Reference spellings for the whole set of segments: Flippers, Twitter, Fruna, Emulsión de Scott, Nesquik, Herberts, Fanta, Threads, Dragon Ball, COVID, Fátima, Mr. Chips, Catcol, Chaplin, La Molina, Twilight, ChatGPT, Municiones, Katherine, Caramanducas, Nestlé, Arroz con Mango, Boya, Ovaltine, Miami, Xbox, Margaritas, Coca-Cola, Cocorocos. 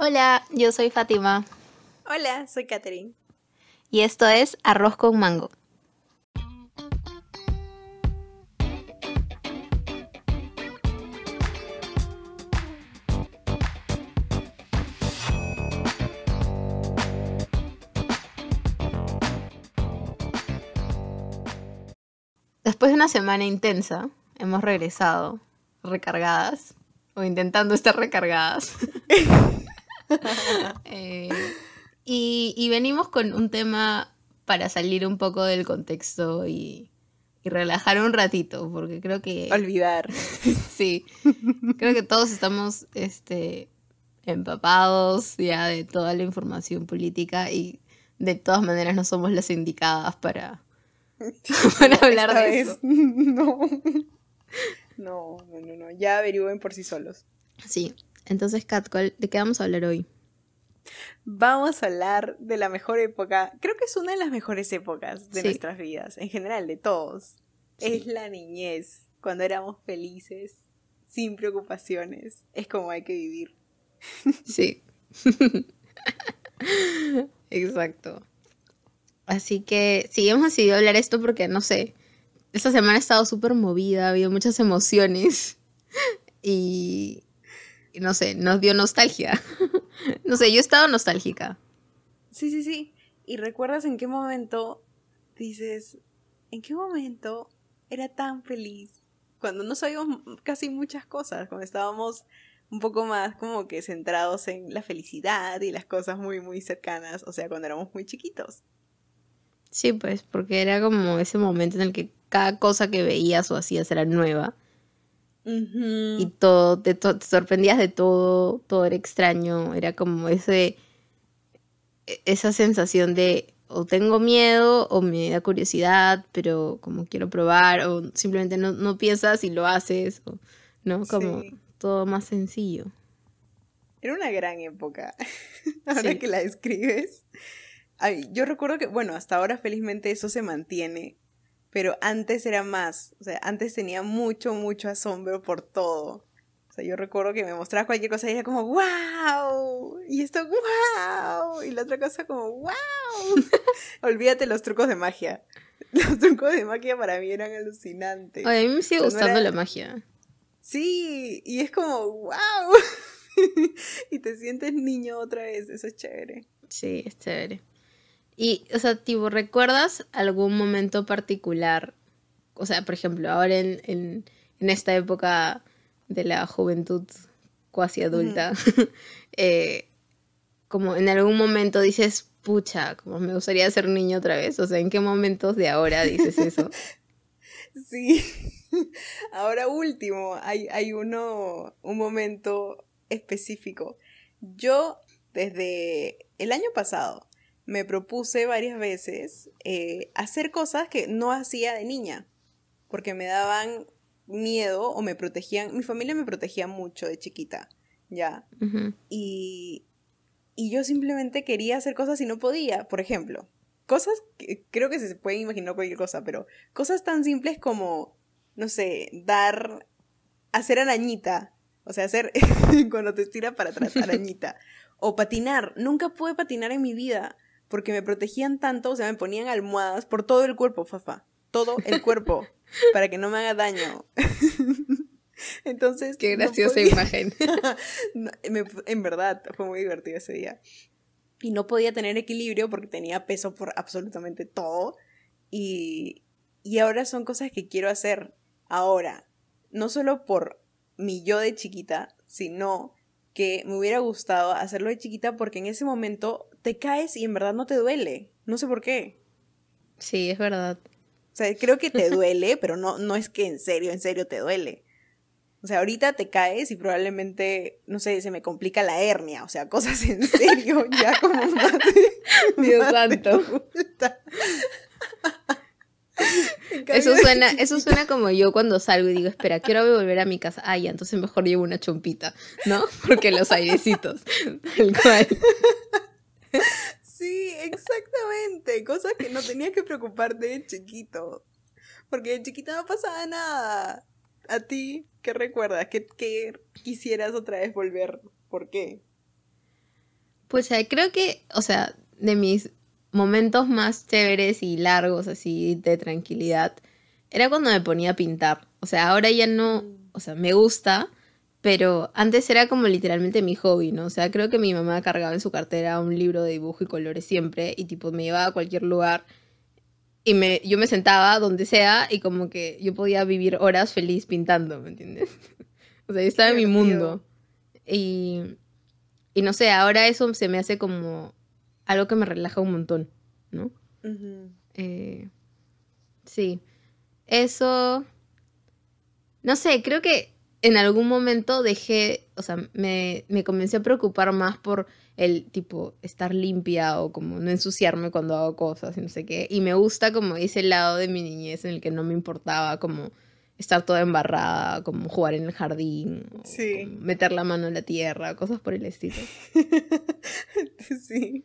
Hola, yo soy Fátima. Hola, soy Katherine. Y esto es Arroz con Mango. Después de una semana intensa, hemos regresado recargadas, o intentando estar recargadas. Y venimos con un tema para salir un poco del contexto y relajar un ratito, porque creo que... Olvidar. Sí, creo que todos estamos empapados ya de toda la información política y de todas maneras no somos las indicadas para hablar de eso. No, ya averigüen por sí solos. Sí, entonces Catcol, ¿de qué vamos a hablar hoy? Vamos a hablar de la mejor época, creo que es una de las mejores épocas de nuestras vidas, en general, de todos. Sí. Es la niñez, cuando éramos felices, sin preocupaciones, es como hay que vivir. Sí. Exacto. Así que sí, hemos decidido hablar esto porque, no sé, esta semana he estado súper movida, ha habido muchas emociones y no sé, nos dio nostalgia. No sé, yo he estado nostálgica. Sí. ¿Y recuerdas en qué momento dices, en qué momento era tan feliz? Cuando no sabíamos casi muchas cosas, cuando estábamos un poco más como que centrados en la felicidad y las cosas muy, muy cercanas, o sea, cuando éramos muy chiquitos. Sí, pues, porque era como ese momento en el que cada cosa que veías o hacías era nueva. Uh-huh. Y todo, te sorprendías de todo, todo era extraño. Era como esa sensación de o tengo miedo o me da curiosidad, pero como quiero probar o simplemente no piensas y lo haces, o, ¿no? Como todo más sencillo. Era una gran época, ahora que la describes. Ay, yo recuerdo que, bueno, hasta ahora felizmente eso se mantiene, pero antes era más, o sea, antes tenía mucho, mucho asombro por todo. O sea, yo recuerdo que me mostrabas cualquier cosa y era como, ¡wow! Y esto, ¡wow! Y la otra cosa como, ¡wow! Olvídate los trucos de magia. Los trucos de magia para mí eran alucinantes. Ay, a mí me sigue gustando la magia. Sí, y es como, ¡wow! Y te sientes niño otra vez, eso es chévere. Sí, es chévere. Y, o sea, tipo, ¿recuerdas algún momento particular? O sea, por ejemplo, ahora en esta época de la juventud cuasi adulta, como en algún momento dices, pucha, como me gustaría ser niño otra vez. O sea, ¿en qué momentos de ahora dices eso? Sí, ahora último, hay un momento específico. Yo, desde el año pasado, me propuse varias veces hacer cosas que no hacía de niña, porque me daban miedo o me protegían. Mi familia me protegía mucho de chiquita, ¿ya? Uh-huh. Y yo simplemente quería hacer cosas y no podía. Por ejemplo, cosas que creo que se pueden imaginar cualquier cosa, pero cosas tan simples como, no sé, hacer arañita. O sea, hacer cuando te estira para atrás, arañita. O patinar. Nunca pude patinar en mi vida, porque me protegían tanto, o sea, me ponían almohadas por todo el cuerpo, todo el cuerpo, para que no me haga daño. Entonces... Qué graciosa imagen. En verdad, fue muy divertido ese día. Y no podía tener equilibrio porque tenía peso por absolutamente todo. Y ahora son cosas que quiero hacer ahora. No solo por mi yo de chiquita, sino que me hubiera gustado hacerlo de chiquita, porque en ese momento te caes y en verdad no te duele. No sé por qué. Sí, es verdad. O sea, creo que te duele, pero no es que en serio te duele. O sea, ahorita te caes y probablemente, no sé, se me complica la hernia. O sea, cosas en serio, ya como más Dios santo. Eso suena como yo cuando salgo y digo, espera, ¿qué hora voy a volver a mi casa? Ah, ya, entonces mejor llevo una chompita, ¿no? Porque los airecitos, tal cual. Sí, exactamente. Cosas que no tenías que preocuparte de chiquito, porque de chiquita no pasaba nada. ¿A ti qué recuerdas? ¿Qué quisieras otra vez volver? ¿Por qué? Pues creo que, o sea, de mis momentos más chéveres y largos así de tranquilidad, era cuando me ponía a pintar. O sea, ahora ya no, o sea, me gusta, pero antes era como literalmente mi hobby, ¿no? O sea, creo que mi mamá cargaba en su cartera un libro de dibujo y colores siempre y tipo me llevaba a cualquier lugar y yo me sentaba donde sea y como que yo podía vivir horas feliz pintando, ¿me entiendes? O sea, yo estaba en mi mundo. Y no sé, ahora eso se me hace como algo que me relaja un montón, ¿no? Uh-huh. Sí. Eso... No sé, creo que en algún momento dejé... O sea, me comencé a preocupar más por el tipo estar limpia o como no ensuciarme cuando hago cosas y no sé qué. Y me gusta como ese lado de mi niñez en el que no me importaba como estar toda embarrada, como jugar en el jardín, sí, meter la mano en la tierra, cosas por el estilo. Sí.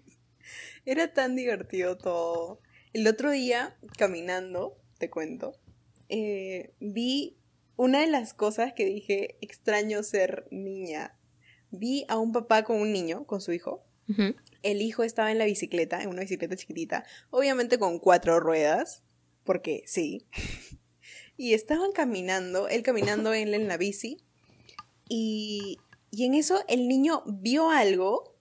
Era tan divertido todo. El otro día, caminando, te cuento, vi... Una de las cosas que dije, extraño ser niña, vi a un papá con un niño, con su hijo. Uh-huh. El hijo estaba en la bicicleta, en una bicicleta chiquitita, obviamente con 4 ruedas, porque sí. Y estaban caminando, él caminando en la bici. Y en eso el niño vio algo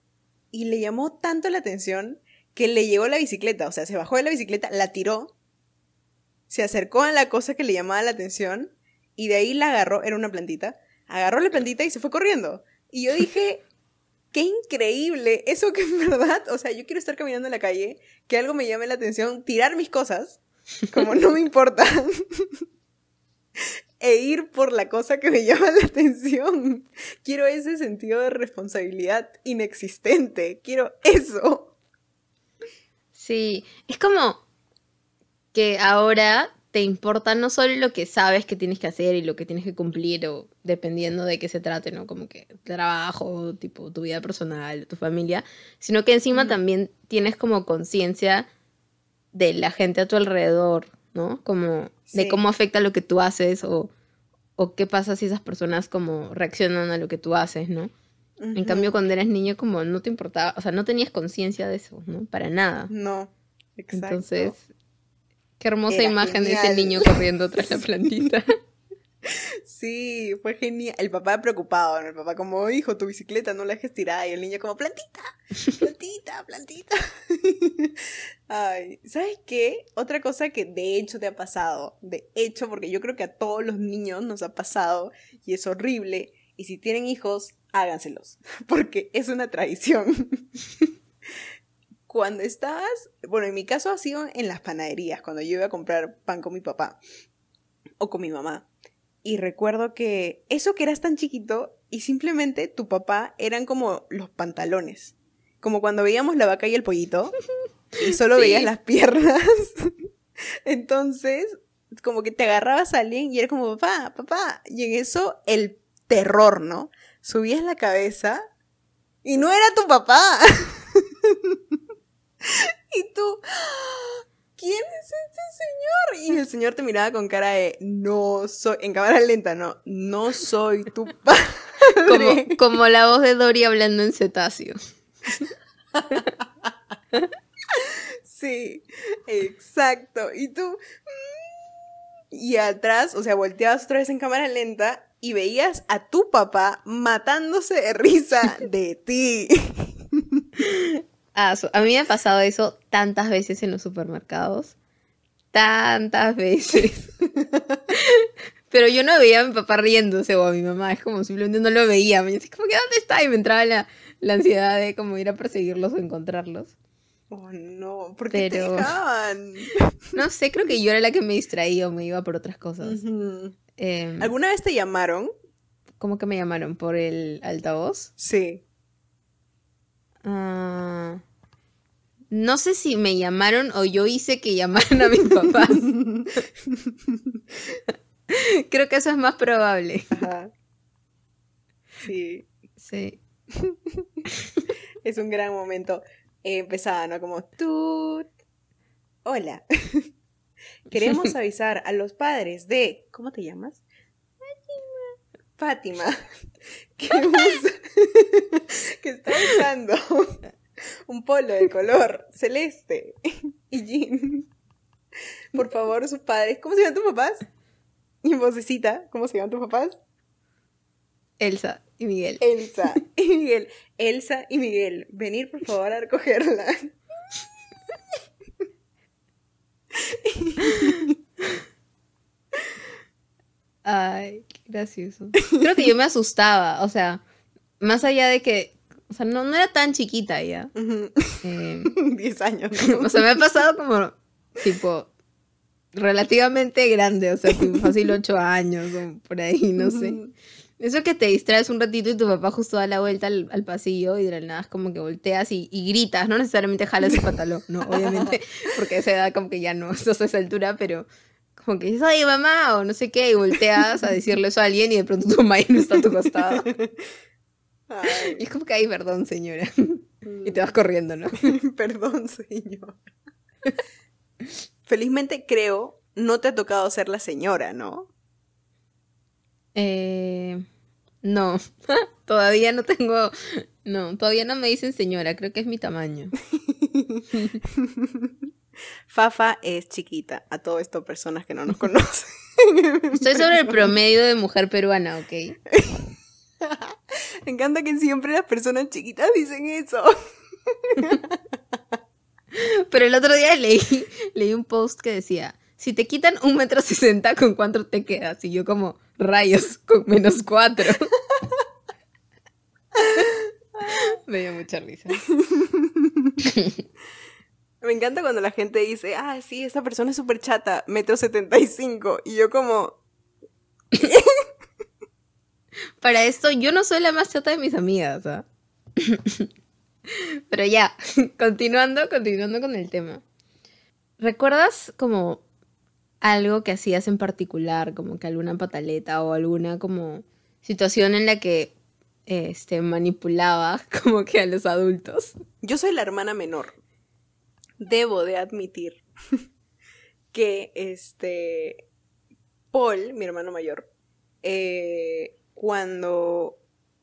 y le llamó tanto la atención que le llegó la bicicleta. O sea, se bajó de la bicicleta, la tiró, se acercó a la cosa que le llamaba la atención. Y de ahí la agarró, era una plantita, agarró la plantita y se fue corriendo. Y yo dije, qué increíble, eso que es verdad, o sea, yo quiero estar caminando en la calle, que algo me llame la atención, tirar mis cosas, como no me importa, e ir por la cosa que me llama la atención. Quiero ese sentido de responsabilidad inexistente, quiero eso. Sí, es como que ahora... te importa no solo lo que sabes que tienes que hacer y lo que tienes que cumplir, o dependiendo de qué se trate, ¿no? Como que trabajo, tipo tu vida personal, tu familia, sino que encima también tienes como conciencia de la gente a tu alrededor, ¿no? Como de cómo afecta lo que tú haces o qué pasa si esas personas como reaccionan a lo que tú haces, ¿no? Uh-huh. En cambio, cuando eras niño como no te importaba, o sea, no tenías conciencia de eso, ¿no? Para nada. No, exacto. Entonces... Qué hermosa era imagen genial de ese niño corriendo tras la plantita. Sí, fue genial. El papá preocupado, ¿no? El papá como, hijo, tu bicicleta no la dejes tirada. Y el niño como, plantita, plantita, plantita. Ay, ¿sabes qué? Otra cosa que de hecho te ha pasado, de hecho, porque yo creo que a todos los niños nos ha pasado y es horrible. Y si tienen hijos, háganselos, porque es una tradición. Cuando estabas, bueno, en mi caso ha sido en las panaderías, cuando yo iba a comprar pan con mi papá o con mi mamá. Y recuerdo que eso que eras tan chiquito y simplemente tu papá eran como los pantalones. Como cuando veíamos La Vaca y el Pollito y solo veías las piernas. Entonces, como que te agarrabas a alguien y era como, papá, papá. Y en eso, el terror, ¿no? Subías la cabeza y no era tu papá. Y tú, ¿quién es este señor? Y el señor te miraba con cara de, no soy, en cámara lenta, no, no soy tu padre. Como la voz de Dory hablando en cetáceo. Sí, exacto. Y tú, y atrás, o sea, volteabas otra vez en cámara lenta y veías a tu papá matándose de risa de ti. Ah, a mí me ha pasado eso tantas veces en los supermercados. Tantas veces. Pero yo no veía a mi papá riéndose o a mi mamá. Es como simplemente no lo veía. Me decía, como que ¿dónde está? Y me entraba la ansiedad de como ir a perseguirlos o encontrarlos. Oh, no. ¿Por qué te dejaban? No sé, creo que yo era la que me distraía o me iba por otras cosas. Uh-huh. ¿Alguna vez te llamaron? ¿Cómo que me llamaron? ¿Por el altavoz? Sí. No sé si me llamaron o yo hice que llamaran a mis papás. Creo que eso es más probable. Ajá. Sí. Sí. Es un gran momento. Empezaba, ¿no? Como tú. Hola. Queremos avisar a los padres de... ¿Cómo te llamas? Fátima. que está usando un polo de color celeste y jean. Por favor, sus padres, ¿cómo se llaman tus papás? Y vocecita, ¿cómo se llaman tus papás? Elsa y Miguel. Elsa y Miguel. Elsa y Miguel, venir por favor a recogerla. Ay, qué gracioso. Creo que yo me asustaba, o sea, más allá de que, o sea, no era tan chiquita ya. 10 años, ¿no? O sea, me ha pasado como, tipo, relativamente grande, o sea, tipo, fácil 8 años, o por ahí, no sé. Eso que te distraes un ratito y tu papá justo da la vuelta al pasillo y de la nada es como que volteas y gritas, no necesariamente jalas el pantalón, no, obviamente, porque a esa edad como que ya no estás a esa altura, pero... Como que dices, ay, mamá, o no sé qué, y volteas a decirle eso a alguien y de pronto tu mamá no está a tu costado. Ay. Y es como que, ay, perdón, señora. Y te vas corriendo, ¿no? Perdón, señora. Felizmente, creo, no te ha tocado ser la señora, ¿no? No. Todavía no tengo... No, todavía no me dicen señora, creo que es mi tamaño. Fafa es chiquita. A todo esto, personas que no nos conocen. Estoy sobre el promedio de mujer peruana, ¿ok? Me encanta que siempre las personas chiquitas dicen eso. Pero el otro día leí un post que decía: si te quitan 1,60 m, ¿con cuánto te quedas? Y yo como, rayos, con -4. Me dio mucha risa. Me encanta cuando la gente dice, ah, sí, esta persona es súper chata, 1,75 m. Y yo como... Para esto, yo no soy la más chata de mis amigas, ¿ah? Pero ya, continuando con el tema. ¿Recuerdas como algo que hacías en particular? Como que alguna pataleta o alguna como situación en la que manipulabas como que a los adultos. Yo soy la hermana menor. Debo de admitir que Paul, mi hermano mayor, cuando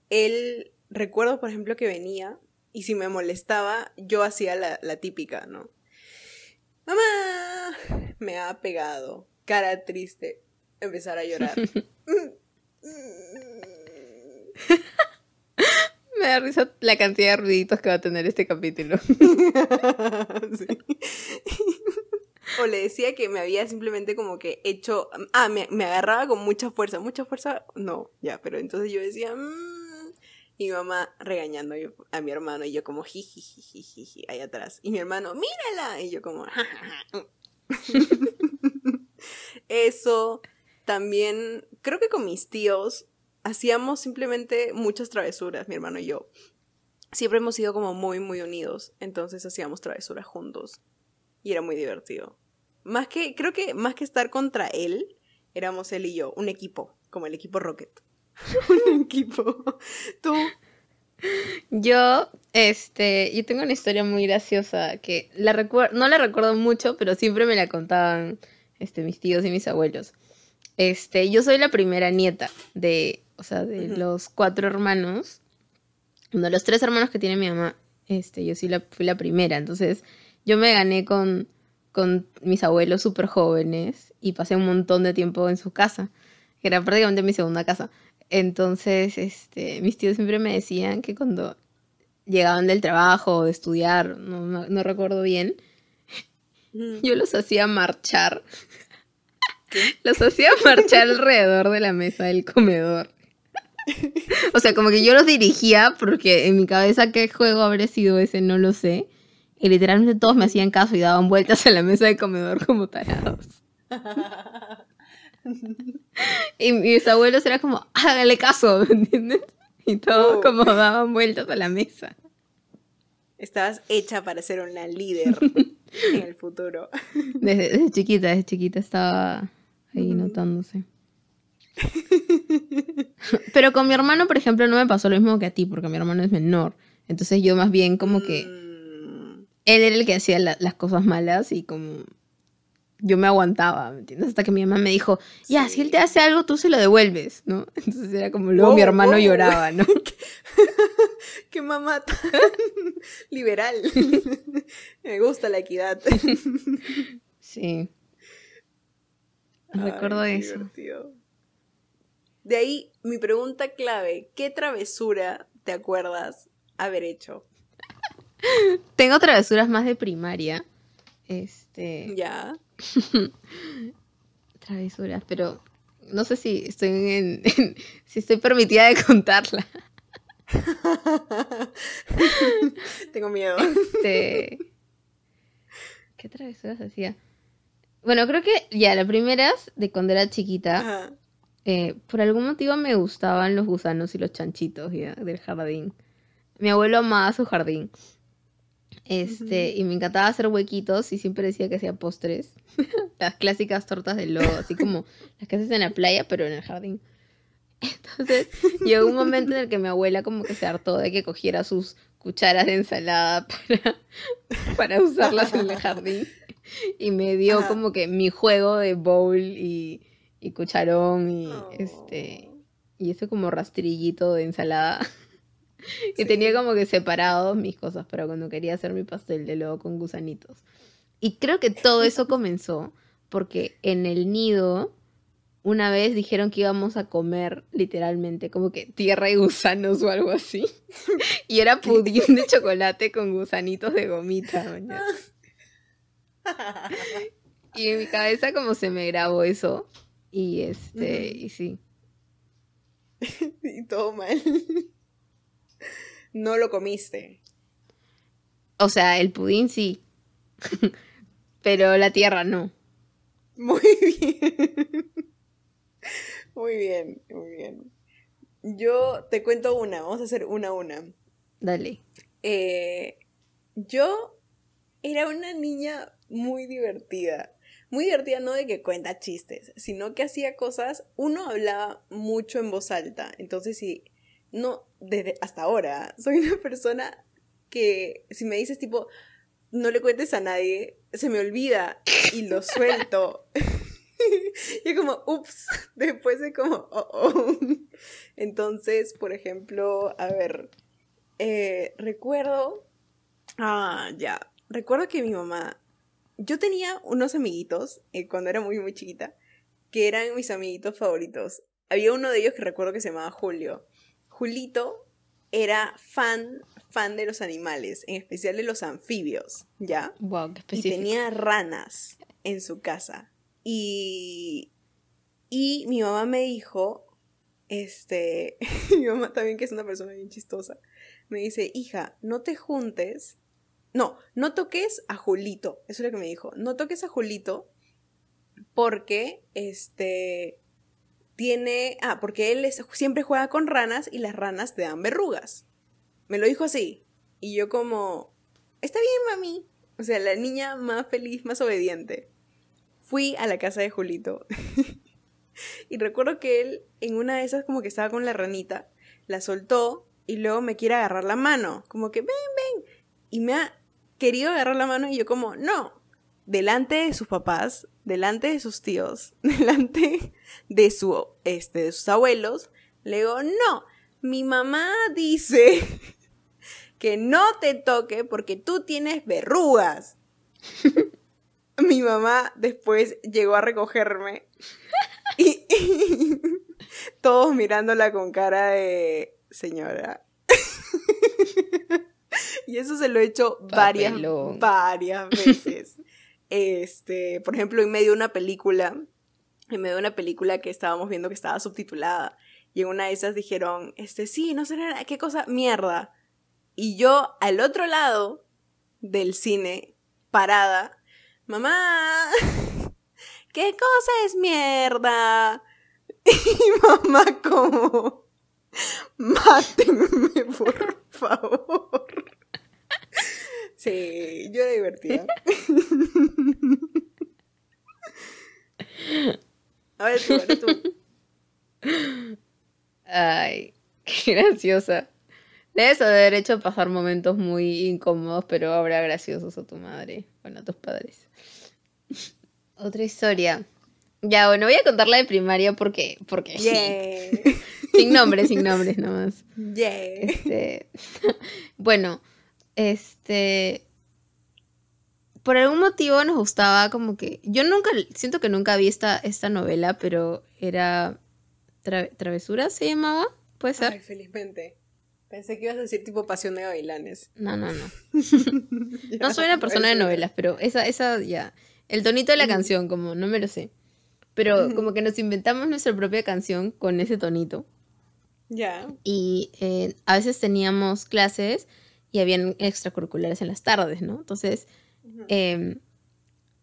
él, recuerdo por ejemplo que venía y si me molestaba, yo hacía la típica, ¿no? Mamá, me ha pegado, cara triste, empezar a llorar. Me da risa la cantidad de ruiditos que va a tener este capítulo. Sí. O le decía que me había simplemente como que hecho... Ah, me agarraba con mucha fuerza. Mucha fuerza, no, ya, pero entonces yo decía... Y mi mamá regañando a mi hermano y yo como... Jijijijiji, ahí atrás. Y mi hermano, mírala. Y yo como... Ja, ja, ja. Eso también... Creo que con mis tíos... Hacíamos simplemente muchas travesuras, mi hermano y yo. Siempre hemos sido como muy, muy unidos. Entonces hacíamos travesuras juntos. Y era muy divertido. Creo que más que estar contra él, éramos él y yo, un equipo. Como el equipo Rocket. Un equipo. Tú. Yo tengo una historia muy graciosa que no la recuerdo mucho, pero siempre me la contaban mis tíos y mis abuelos. Yo soy la primera nieta de los 4 hermanos. Uno de los 3 hermanos que tiene mi mamá, yo sí fui la primera. Entonces, yo me gané con mis abuelos súper jóvenes y pasé un montón de tiempo en su casa, que era prácticamente mi segunda casa. Entonces, mis tíos siempre me decían que cuando llegaban del trabajo o de estudiar, no recuerdo bien, yo los hacía marchar. ¿Qué? Los hacía marchar alrededor de la mesa del comedor. O sea, como que yo los dirigía porque en mi cabeza qué juego habría sido ese, no lo sé. Y literalmente todos me hacían caso y daban vueltas a la mesa del comedor como tarados. Y mis abuelos eran como, hágale caso, ¿me entiendes? Y todos como daban vueltas a la mesa. Estabas hecha para ser una líder en el futuro. Desde chiquita estaba ahí notándose. Pero con mi hermano, por ejemplo, no me pasó lo mismo que a ti, porque mi hermano es menor. Entonces yo más bien como que... Él era el que hacía las cosas malas y como... yo me aguantaba, ¿me entiendes? Hasta que mi mamá me dijo, ya, sí. Si él te hace algo, tú se lo devuelves, ¿no? Entonces era como, luego mi hermano lloraba, ¿no? Qué mamá tan liberal. Me gusta la equidad. Sí. Recuerdo eso. Divertido. De ahí, mi pregunta clave, ¿qué travesura te acuerdas haber hecho? Tengo travesuras más de primaria. Ya. Travesuras, pero no sé si estoy si estoy permitida de contarla. Tengo miedo. ¿Qué travesuras hacía? Bueno, creo que ya las primeras de cuando era chiquita, por algún motivo me gustaban los gusanos y los chanchitos ya, del jardín. Mi abuelo amaba su jardín. Y me encantaba hacer huequitos y siempre decía que hacía postres. Las clásicas tortas de lodo, así como las que haces en la playa, pero en el jardín. Entonces, llegó un momento en el que mi abuela como que se hartó de que cogiera sus cucharas de ensalada para usarlas en el jardín. Y me dio como que mi juego de bowl y cucharón y y ese como rastrillito de ensalada. Y tenía como que separados mis cosas para cuando quería hacer mi pastel de lodo con gusanitos. Y creo que todo eso comenzó porque en el nido una vez dijeron que íbamos a comer literalmente como que tierra y gusanos o algo así. Y era pudín de chocolate con gusanitos de gomita, mañana. Y en mi cabeza como se me grabó eso. Y y sí. Y todo mal. No lo comiste. O sea, el pudín sí. Pero la tierra no. Muy bien. Muy bien, muy bien. Yo te cuento una. Vamos a hacer una a una. Dale. Yo era una niña muy divertida. Muy divertida no de que cuenta chistes, sino que hacía cosas. Uno hablaba mucho en voz alta. Entonces sí. No, desde hasta ahora, soy una persona que si me dices tipo, no le cuentes a nadie, se me olvida y lo suelto. Y es como, ups, después es como, oh. Entonces, por ejemplo, a ver, recuerdo que mi mamá, yo tenía unos amiguitos cuando era muy, muy chiquita, que eran mis amiguitos favoritos. Había uno de ellos que recuerdo que se llamaba Julio. Julito era fan de los animales, en especial de los anfibios, ¿ya? Wow, qué específico. Y tenía ranas en su casa. Y mi mamá me dijo, mi mamá también, que es una persona bien chistosa, me dice, hija, no toques a Julito. Eso es lo que me dijo, no toques a Julito porque, porque él siempre juega con ranas y las ranas te dan verrugas. Me lo dijo así. Y yo como, está bien, mami. O sea, la niña más feliz, más obediente. Fui a la casa de Julito. Y recuerdo que él, en una de esas, como que estaba con la ranita, la soltó y luego me quiere agarrar la mano. Como que, ven. Y me ha querido agarrar la mano y yo como, no. Delante de sus papás, delante de sus tíos, delante de de sus abuelos, le digo, no, mi mamá dice que no te toque porque tú tienes verrugas. Mi mamá después llegó a recogerme y todos mirándola con cara de señora. Y eso se lo he hecho varias veces. Por ejemplo, en medio de una película que estábamos viendo que estaba subtitulada, y en una de esas dijeron, sí, no sé nada, qué cosa, mierda. Y yo, al otro lado del cine, parada, mamá, ¿qué cosa es mierda? Y mamá como, mátenme, por favor. Sí, yo era divertida. A ver tú, Ay, qué graciosa. Debes haber hecho pasar momentos muy incómodos, pero ahora graciosos a tu madre. Bueno, a tus padres. Otra historia. Ya, bueno, voy a contar la de primaria porque yeah. sin nombres nomás. Yeah. Bueno, por algún motivo nos gustaba como que... Yo nunca, siento que nunca vi esta novela, pero era... ¿Travesura se llamaba? ¿Puede ser? Ay, felizmente. Pensé que ibas a decir tipo Pasión de Gavilanes. No. No soy una persona de novelas, pero esa ya... El tonito de la canción, como no me lo sé. Pero como que nos inventamos nuestra propia canción con ese tonito. Ya. Yeah. Y a veces teníamos clases y habían extracurriculares en las tardes, ¿no? Entonces,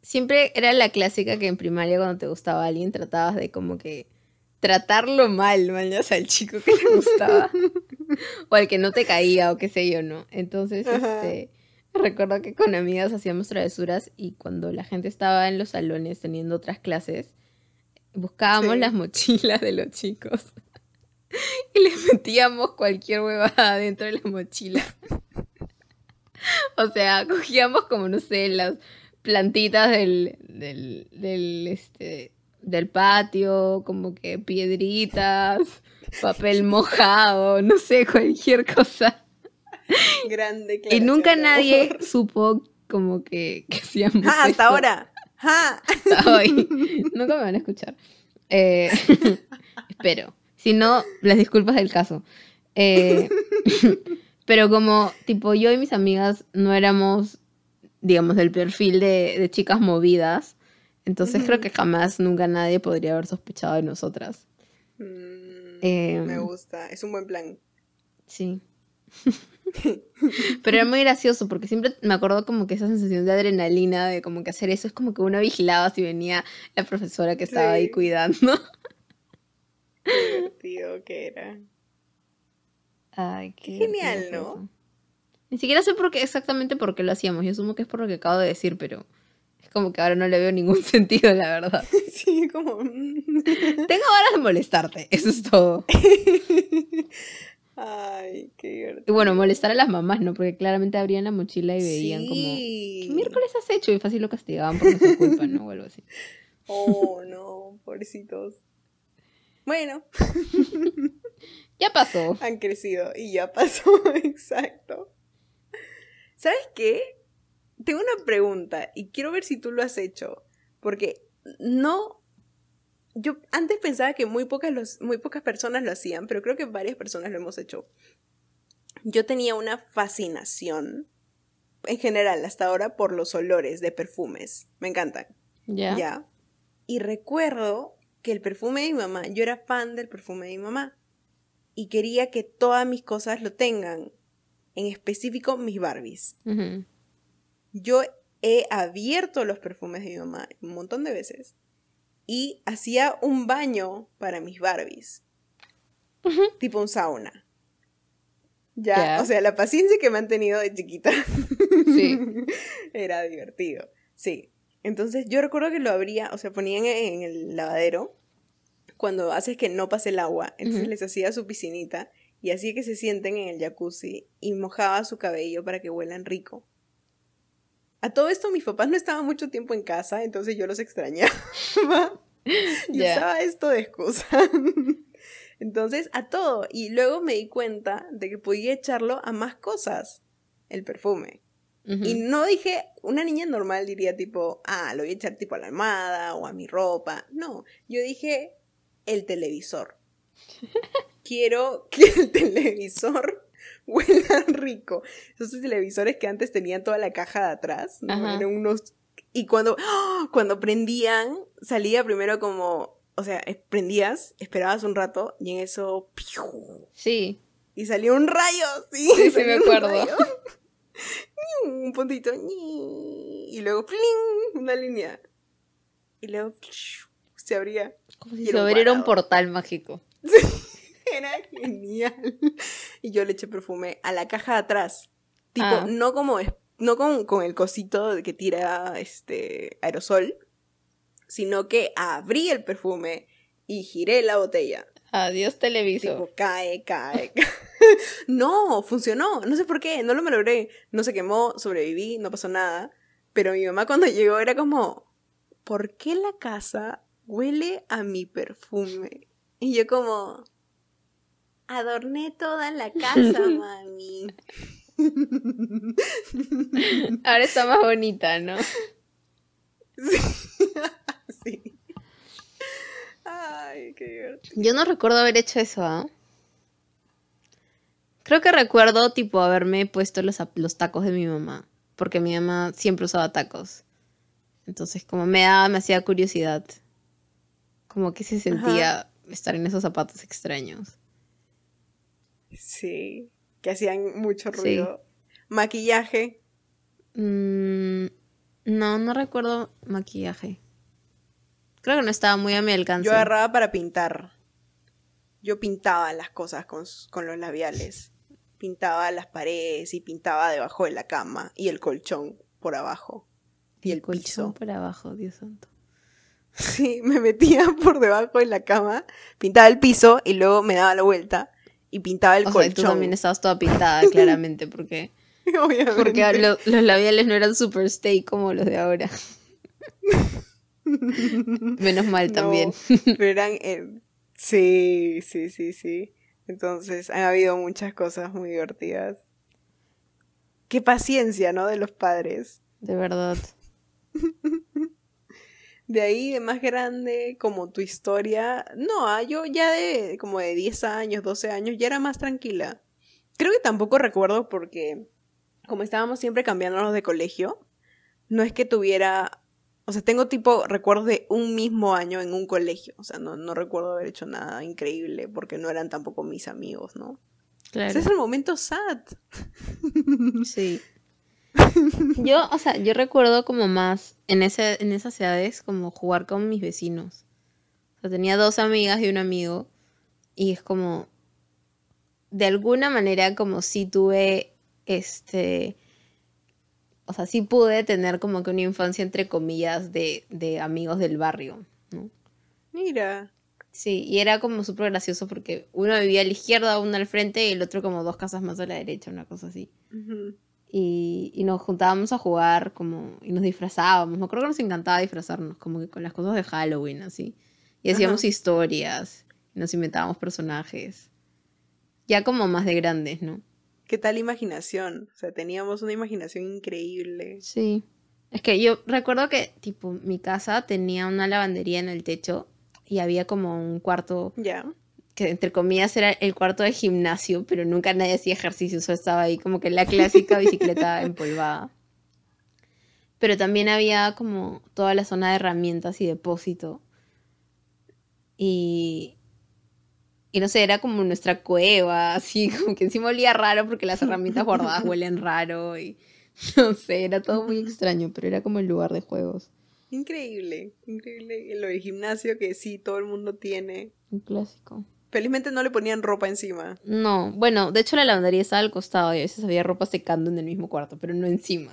siempre era la clásica que en primaria cuando te gustaba a alguien tratabas de como que tratarlo mal, ¿no? O sea, al chico que te gustaba. O al que no te caía o qué sé yo, ¿no? Entonces, recuerdo que con amigas hacíamos travesuras y cuando la gente estaba en los salones teniendo otras clases, buscábamos las mochilas de los chicos y les metíamos cualquier huevada dentro de la mochila. O sea, cogíamos como, no sé, las plantitas del patio, como que piedritas, papel mojado, no sé, cualquier cosa. Grande, claro. Y nunca nadie supo como que hacíamos eso. Hasta ahora. Hasta hoy. Nunca me van a escuchar. Espero. Si no, las disculpas del caso. Pero como, tipo, yo y mis amigas no éramos, digamos, del perfil de chicas movidas. Entonces creo que jamás, nunca nadie podría haber sospechado de nosotras. Me gusta. Es un buen plan. Sí. Pero era muy gracioso porque siempre me acuerdo como que esa sensación de adrenalina de como que hacer eso, es como que uno vigilaba si venía la profesora que estaba ahí cuidando. Qué divertido que era. Ay, qué genial, gracioso. ¿No? Ni siquiera sé exactamente por qué lo hacíamos. Yo asumo que es por lo que acabo de decir, pero es como que ahora no le veo ningún sentido, la verdad. Sí, como... Tengo horas de molestarte, eso es todo. Ay, qué divertido. Y bueno, molestar a las mamás, ¿no? Porque claramente abrían la mochila y veían como... ¿Qué miércoles has hecho? Y fácil lo castigaban por su culpa, ¿no? O algo así. Oh, no, pobrecitos. Bueno. Ya pasó. Han crecido y ya pasó, exacto. ¿Sabes qué? Tengo una pregunta y quiero ver si tú lo has hecho. Porque no... Yo antes pensaba que muy pocas personas lo hacían, pero creo que varias personas lo hemos hecho. Yo tenía una fascinación, en general, hasta ahora, por los olores de perfumes. Me encantan. Ya. Yeah. Y recuerdo que el perfume de mi mamá, yo era fan del perfume de mi mamá. Y quería que todas mis cosas lo tengan. En específico, mis Barbies. Uh-huh. Yo he abierto los perfumes de mi mamá un montón de veces. Y hacía un baño para mis Barbies. Uh-huh. Tipo un sauna. Ya, yeah. O sea, la paciencia que me han tenido de chiquita. Sí. Era divertido. Sí. Entonces yo recuerdo que lo abría, o sea, ponían en el lavadero, cuando haces que no pase el agua, entonces les hacía su piscinita y hacía que se sienten en el jacuzzi y mojaba su cabello para que huelan rico. A todo esto mis papás no estaban mucho tiempo en casa, entonces yo los extrañaba y usaba esto de excusa. Entonces, a todo. Y luego me di cuenta de que podía echarlo a más cosas, el perfume. Uh-huh. Y no dije, una niña normal diría tipo, lo voy a echar tipo a la almohada o a mi ropa. No, yo dije, el televisor. Quiero que el televisor... huela rico. Esos televisores que antes tenían toda la caja de atrás, ¿no? Eran unos... Y cuando prendían, salía primero como... O sea, prendías, esperabas un rato, y en eso... ¡piu! Sí. Y salía un rayo, sí me acuerdo. Un puntito. Y luego, ¡pling! Una línea. Y luego, ¡piu! Se abría. Como si se abriera un portal mágico. Sí. Era genial. Y yo le eché perfume a la caja de atrás. Tipo, no con el cosito que tira aerosol, sino que abrí el perfume y giré la botella. Adiós, televisor. Tipo, cae. No, funcionó. No sé por qué, no lo malogré. No se quemó, sobreviví, no pasó nada. Pero mi mamá cuando llegó era como... ¿por qué la casa huele a mi perfume? Y yo como, adorné toda la casa, mami. Ahora está más bonita, ¿no? Sí. Sí. Ay, qué divertido. Yo no recuerdo haber hecho eso, ¿ah? ¿Eh? Creo que recuerdo, tipo, haberme puesto los tacos de mi mamá. Porque mi mamá siempre usaba tacos. Entonces, como me hacía curiosidad. Como que se sentía estar en esos zapatos extraños. Sí, que hacían mucho ruido. Sí. ¿Maquillaje? No recuerdo maquillaje. Creo que no estaba muy a mi alcance. Yo agarraba para pintar. Yo pintaba las cosas con los labiales. Pintaba las paredes y pintaba debajo de la cama. Y el colchón por abajo. Y el colchón piso por abajo, Dios santo. Sí, me metía por debajo de la cama. Pintaba el piso y luego me daba la vuelta. Y pintaba el colchón. Sea, tú también estabas toda pintada, claramente, porque... Obviamente. Porque los labiales no eran super stay como los de ahora. Menos mal también. No, pero eran... Sí. Entonces, han habido muchas cosas muy divertidas. Qué paciencia, ¿no? De los padres. De verdad. De ahí, de más grande, como tu historia... No, yo ya de como de 10 años, 12 años, ya era más tranquila. Creo que tampoco recuerdo porque... Como estábamos siempre cambiándonos de colegio, no es que tuviera... O sea, tengo tipo recuerdos de un mismo año en un colegio. O sea, no recuerdo haber hecho nada increíble porque no eran tampoco mis amigos, ¿no? Claro. Ese es el momento sad. Sí. Yo, o sea, yo recuerdo como más en esas edades como jugar con mis vecinos. O sea, tenía dos amigas y un amigo. Y es como... De alguna manera como si tuve... o sea, sí pude tener como que una infancia entre comillas de amigos del barrio, ¿no? Mira. Sí, y era como súper gracioso porque uno vivía a la izquierda, uno al frente y el otro como dos casas más a la derecha, una cosa así. Uh-huh. Y nos juntábamos a jugar como y nos disfrazábamos. Me creo que nos encantaba disfrazarnos como que con las cosas de Halloween, así. Y hacíamos historias, y nos inventábamos personajes. Ya como más de grandes, ¿no? ¿Qué tal imaginación? O sea, teníamos una imaginación increíble. Sí. Es que yo recuerdo que, tipo, mi casa tenía una lavandería en el techo y había como un cuarto... Ya. Que, entre comillas, era el cuarto de gimnasio, pero nunca nadie hacía ejercicio. O sea, estaba ahí como que la clásica bicicleta empolvada. Pero también había como toda la zona de herramientas y depósito. Y no sé, era como nuestra cueva, así, como que encima olía raro porque las herramientas guardadas huelen raro y no sé, era todo muy extraño, pero era como el lugar de juegos. Increíble, increíble lo de gimnasio que sí, todo el mundo tiene. Un clásico. Felizmente no le ponían ropa encima. No, bueno, de hecho la lavandería estaba al costado y a veces había ropa secando en el mismo cuarto, pero no encima.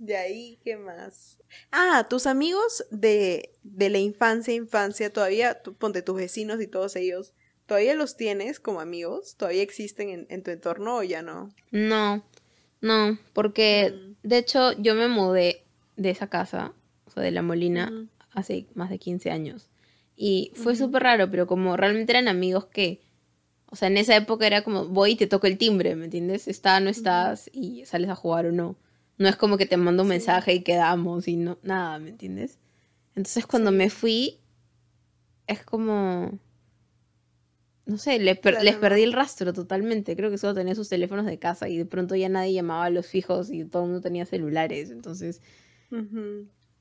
De ahí, ¿qué más? Ah, tus amigos de la infancia, todavía, ponte tus vecinos y todos ellos, ¿todavía los tienes como amigos? ¿Todavía existen en tu entorno o ya no? No, porque de hecho yo me mudé de esa casa, o sea, de La Molina, hace más de 15 años. Y fue súper raro, pero como realmente eran amigos que, o sea, en esa época era como, voy y te toco el timbre, ¿me entiendes? Está, no estás y sales a jugar o no. No es como que te mando un mensaje y quedamos y no, nada, ¿me entiendes? Entonces cuando me fui, es como, no sé, les perdí el rastro totalmente. Creo que solo tenía sus teléfonos de casa y de pronto ya nadie llamaba a los fijos y todo el mundo tenía celulares. Entonces,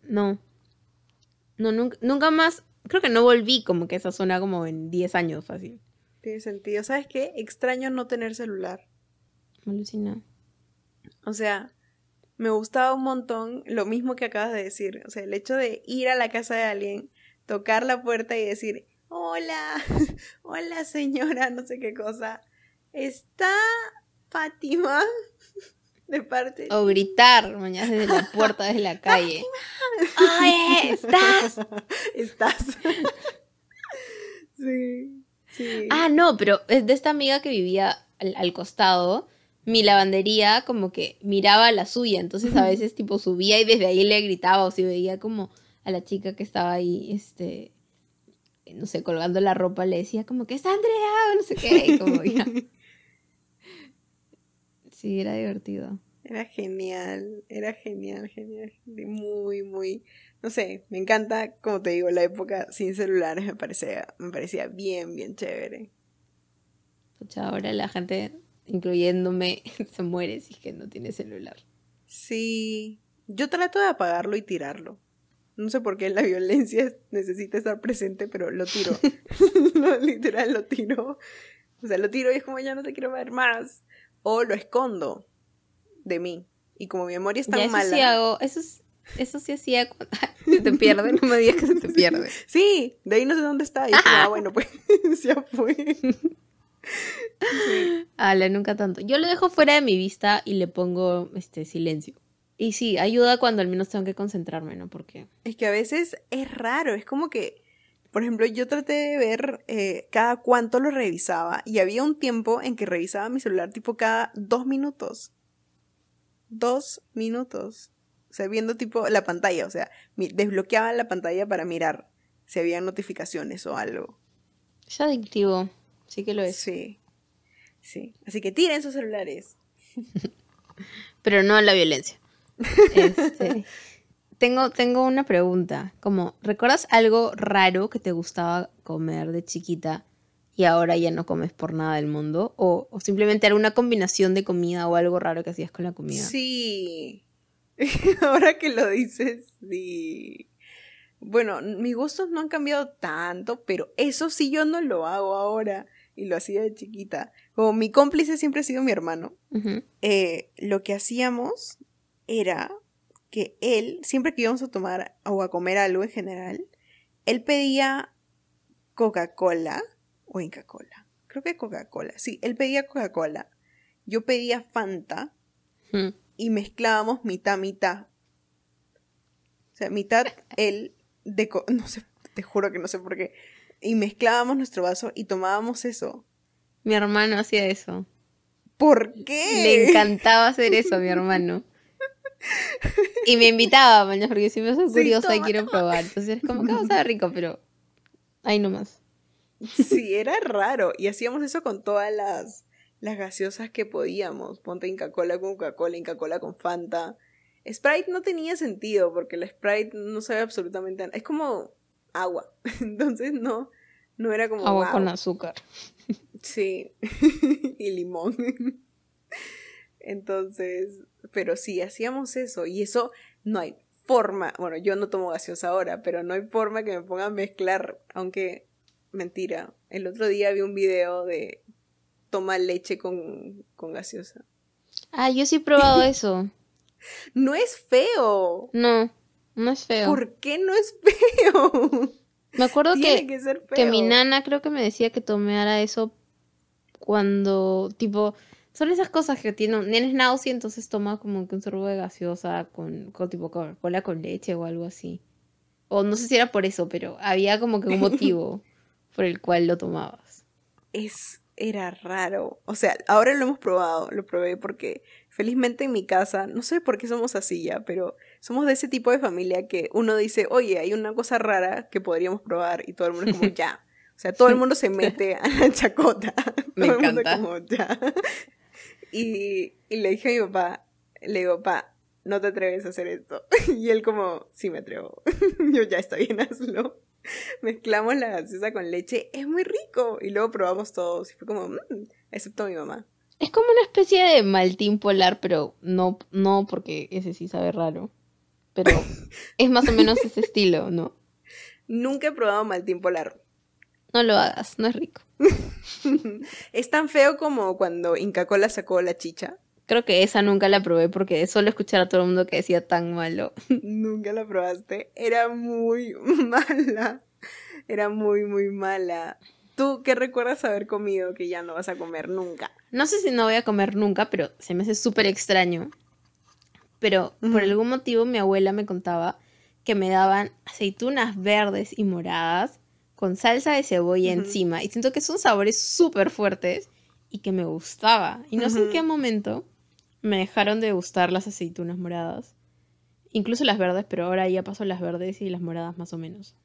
no, nunca más, creo que no volví como que a esa zona como en 10 años fácil. Tiene sentido. ¿Sabes qué? Extraño no tener celular. Alucina. O sea... Me gustaba un montón lo mismo que acabas de decir. O sea, el hecho de ir a la casa de alguien, tocar la puerta y decir, hola señora, no sé qué cosa. ¿Está Fátima? De parte... O gritar, mañana desde la puerta, desde la calle. ¡Fátima! ¡Oye, estás! Sí. Ah, no, pero es de esta amiga que vivía al costado... mi lavandería como que miraba la suya, entonces a veces tipo subía y desde ahí le gritaba, o si veía como a la chica que estaba ahí, no sé, colgando la ropa, le decía como que está Andrea, no sé qué, y como ya. Sí, era divertido. Era genial. Muy, no sé, me encanta, como te digo, la época sin celulares me parecía bien chévere. Pucha, ahora la gente, incluyéndome, se muere si es que no tiene celular. Sí, yo trato de apagarlo y tirarlo. No sé por qué la violencia necesita estar presente, pero lo tiro. Literal, lo tiro. O sea, lo tiro y es como ya no te quiero ver más. O lo escondo de mí. Y como mi memoria es tan mala... Eso sí hago, eso sí hacía cuando... Se te pierde, no me digas que se te pierde. Sí, de ahí no sé dónde está. Y como, bueno, pues ya fue. Sí. Ala, nunca tanto. Yo lo dejo fuera de mi vista y le pongo silencio. Y sí, ayuda cuando al menos tengo que concentrarme, ¿no? Porque... Es que a veces es raro, es como que... Por ejemplo, yo traté de ver cada cuánto lo revisaba. Y había un tiempo en que revisaba mi celular tipo cada 2 minutos. 2 minutos. O sea, viendo tipo la pantalla. O sea, desbloqueaba la pantalla para mirar si había notificaciones o algo. Es adictivo. Sí que lo es. Sí. Así que tiren sus celulares. Pero no la violencia. Tengo una pregunta. Como, ¿recuerdas algo raro que te gustaba comer de chiquita y ahora ya no comes por nada del mundo? ¿O simplemente era una combinación de comida o algo raro que hacías con la comida? Sí. Ahora que lo dices, sí. Bueno, mis gustos no han cambiado tanto, pero eso sí yo no lo hago ahora. Y lo hacía de chiquita. Como mi cómplice siempre ha sido mi hermano. Uh-huh. Lo que hacíamos era... que él, siempre que íbamos a tomar o a comer algo en general, él pedía Coca-Cola o Inca-Cola. Creo que Coca-Cola. Sí, él pedía Coca-Cola. Yo pedía Fanta y mezclábamos mitad. O sea, mitad él de... no sé, te juro que no sé por qué. Y mezclábamos nuestro vaso y tomábamos eso. Mi hermano hacía eso. ¿Por qué? Le encantaba hacer eso a mi hermano. Y me invitaba, mañana, porque siempre soy curiosa y quiero probar. Entonces es como que sabe rico, pero ahí nomás. Sí, era raro. Y hacíamos eso con todas las gaseosas que podíamos. Ponte Inca-Cola con Coca-Cola, Inca-Cola con Fanta. Sprite no tenía sentido, porque la Sprite no sabe absolutamente nada. Es como agua. Entonces no era como agua con azúcar. Sí. Y limón. Entonces... Pero sí, hacíamos eso, y eso no hay forma, bueno, yo no tomo gaseosa ahora, pero no hay forma que me ponga a mezclar, aunque, mentira, el otro día vi un video de toma leche con gaseosa. Ah, yo sí he probado eso. No es feo. No es feo. ¿Por qué no es feo? Me acuerdo que ser feo. Que mi nana creo que me decía que tomara eso cuando, tipo... Son esas cosas que tienes náusea, entonces tomas como que un sorbo de gaseosa con tipo Coca-Cola con leche o algo así. O no sé si era por eso, pero había como que un motivo por el cual lo tomabas. Era raro. O sea, ahora lo hemos probado, lo probé porque felizmente en mi casa, no sé por qué somos así ya, pero somos de ese tipo de familia que uno dice, oye, hay una cosa rara que podríamos probar y todo el mundo es como, ya. O sea, todo el mundo se mete a la chacota. Me encanta. Todo el mundo como, ya. Y le dije a mi papá, le digo, papá, no te atreves a hacer esto. Y él como, sí me atrevo. Yo, ya está bien, hazlo. Mezclamos la gaseosa con leche, es muy rico. Y luego probamos todos y fue como, excepto mi mamá. Es como una especie de maltín polar, pero no porque ese sí sabe raro. Pero es más o menos ese estilo, ¿no? Nunca he probado maltín polar. No lo hagas, no es rico. Es tan feo como cuando Inca-Cola sacó la chicha. Creo que esa nunca la probé porque solo escuchar a todo el mundo que decía tan malo. ¿Nunca la probaste? Era muy mala. Era muy mala. ¿Tú qué recuerdas haber comido que ya no vas a comer nunca? No sé si no voy a comer nunca, pero se me hace súper extraño. Pero por algún motivo mi abuela me contaba que me daban aceitunas verdes y moradas con salsa de cebolla encima. Y siento que son sabores súper fuertes. y que me gustaba. Y no sé en qué momento me dejaron de gustar las aceitunas moradas. Incluso las verdes, pero ahora ya paso las verdes y las moradas más o menos.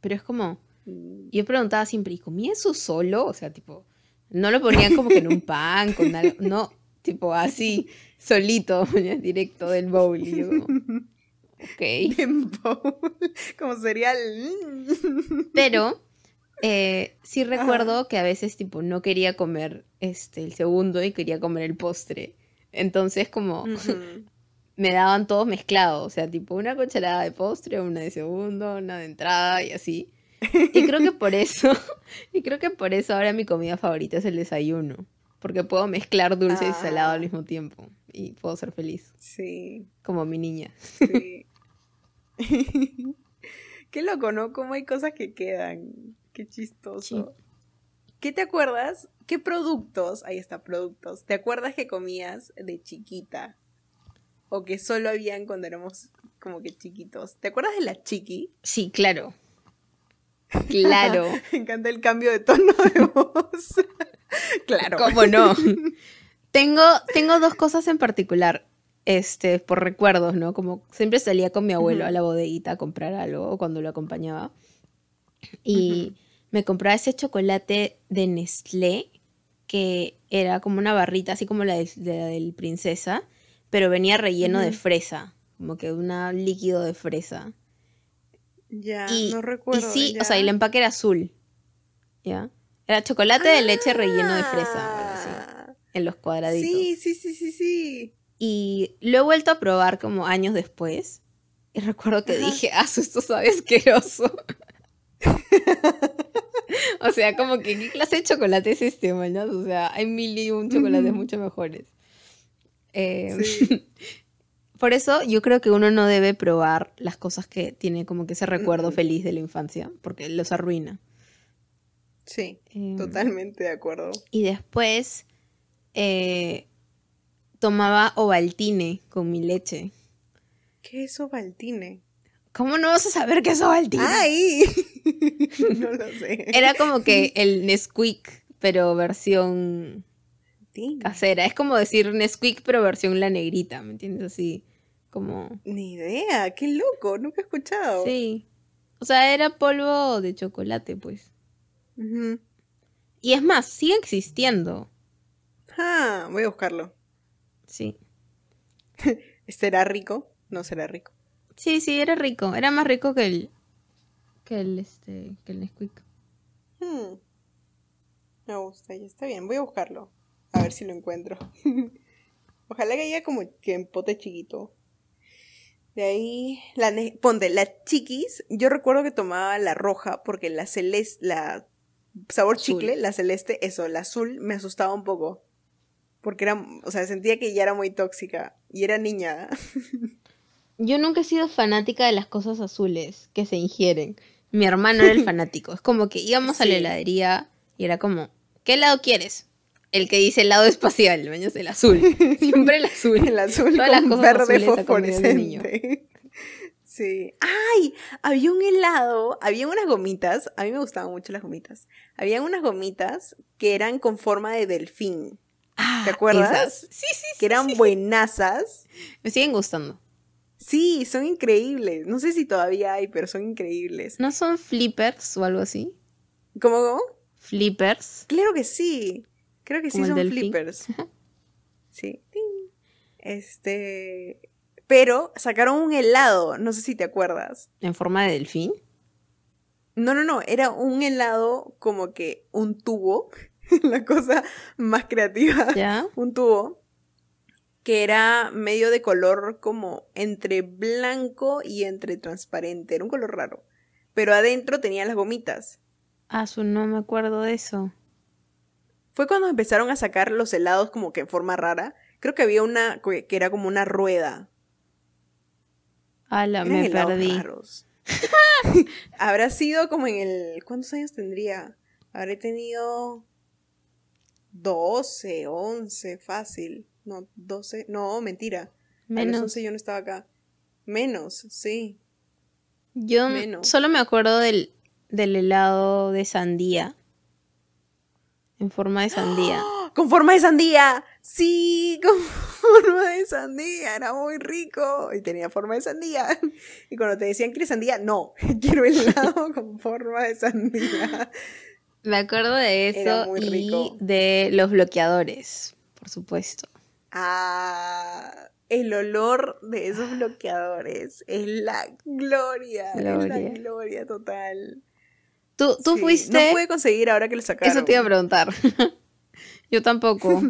Pero es como... Yo preguntaba siempre, ¿y comía eso solo? O sea, tipo, no lo ponían como que en un pan, con algo, no, tipo así, solito, directo del bowl. Y yo como, ok. Del bowl, como cereal. Pero sí recuerdo que a veces tipo no quería comer el segundo y quería comer el postre. Entonces como me daban todos mezclados, o sea, tipo una cucharada de postre, una de segundo, una de entrada y así. Y creo que por eso, ahora mi comida favorita es el desayuno. Porque puedo mezclar dulce y salado al mismo tiempo. Y puedo ser feliz. Sí. Como mi niña. Sí. Qué loco, ¿no? Cómo hay cosas que quedan. Qué chistoso. Sí. ¿Qué te acuerdas? ¿Qué productos? Ahí está, productos. ¿Te acuerdas que comías de chiquita? O que solo habían cuando éramos como que chiquitos. ¿Te acuerdas de la chiqui? Sí, claro. Claro. Me encanta el cambio de tono de voz. Claro. ¿Cómo no? Tengo dos cosas en particular, por recuerdos, ¿no? Como siempre salía con mi abuelo a la bodeguita a comprar algo o cuando lo acompañaba. Y me compraba ese chocolate de Nestlé, que era como una barrita, así como la del Princesa, pero venía relleno de fresa, como que un líquido de fresa. Ya, y, no recuerdo. Y sí, ya. O sea, el empaque era azul. ¿Ya? Era chocolate de leche relleno de fresa. Así, en los cuadraditos. Sí. Y lo he vuelto a probar como años después. Y recuerdo que dije, esto sabe asqueroso. O sea, como que, ¿qué clase de chocolate es este, mañana? O sea, hay mil y un chocolates mucho mejores. Sí. Por eso yo creo que uno no debe probar las cosas que tiene como que ese recuerdo feliz de la infancia, porque los arruina. Sí, totalmente de acuerdo. Y después tomaba Ovaltine con mi leche. ¿Qué es Ovaltine? ¿Cómo no vas a saber qué es Ovaltine? ¡Ay! No lo sé. Era como que el Nesquik, pero versión casera. Es como decir Nesquik, pero versión la negrita, ¿me entiendes? Así... Como... Ni idea, qué loco, nunca he escuchado. Sí, o sea, era polvo de chocolate, pues. Y es más, sigue existiendo. Ah, voy a buscarlo. Sí. ¿Será rico? No será rico. Sí, era rico, era más rico que el Nesquik. Me gusta, ya está bien, voy a buscarlo. A ver si lo encuentro. Ojalá que haya como que en pote chiquito. De ahí, ponte, las chiquis, yo recuerdo que tomaba la roja, porque la celeste, la sabor azul. Chicle, la celeste, eso, la azul, me asustaba un poco. Porque era, o sea, sentía que ya era muy tóxica, y era niña. Yo nunca he sido fanática de las cosas azules que se ingieren. Mi hermano era el fanático, es como que íbamos a la heladería, y era como, ¿qué helado quieres? El que dice el lado espacial, es el azul. Siempre el azul. El azul todas con las cosas verde fosforescente. Sí. ¡Ay! Había un helado, había unas gomitas, a mí me gustaban mucho las gomitas. Había unas gomitas que eran con forma de delfín. ¿Te acuerdas? Esas. Sí. Que eran buenazas. Me siguen gustando. Sí, son increíbles. No sé si todavía hay, pero son increíbles. ¿No son Flippers o algo así? ¿Cómo? ¿Flippers? Claro que sí. Creo que sí son Flippers. Sí. Pero sacaron un helado, no sé si te acuerdas. ¿En forma de delfín? No. Era un helado como que un tubo. La cosa más creativa. ¿Ya? Un tubo. Que era medio de color como entre blanco y entre transparente. Era un color raro. Pero adentro tenía las gomitas. No me acuerdo de eso. Fue cuando empezaron a sacar los helados como que en forma rara. Creo que había una que era como una rueda. Ala, me perdí. Raros. Habrá sido como en el... ¿Cuántos años tendría? Habré tenido 12, 11, fácil. No, 12... No, mentira. Menos. A los 11 yo no estaba acá. Menos, sí. Yo solo me acuerdo del helado de sandía. En forma de sandía. ¡Oh! ¡Con forma de sandía! ¡Sí! ¡Con forma de sandía! Era muy rico. Y tenía forma de sandía. Y cuando te decían, ¿quieres sandía? No, quiero helado con forma de sandía. Me acuerdo de eso. Era muy rico. Y de los bloqueadores, por supuesto. Ah, el olor de esos bloqueadores es la gloria. Gloria. Es la gloria total. Tú sí. Fuiste... No pude conseguir ahora que lo sacaron. Eso te iba a preguntar. Yo tampoco.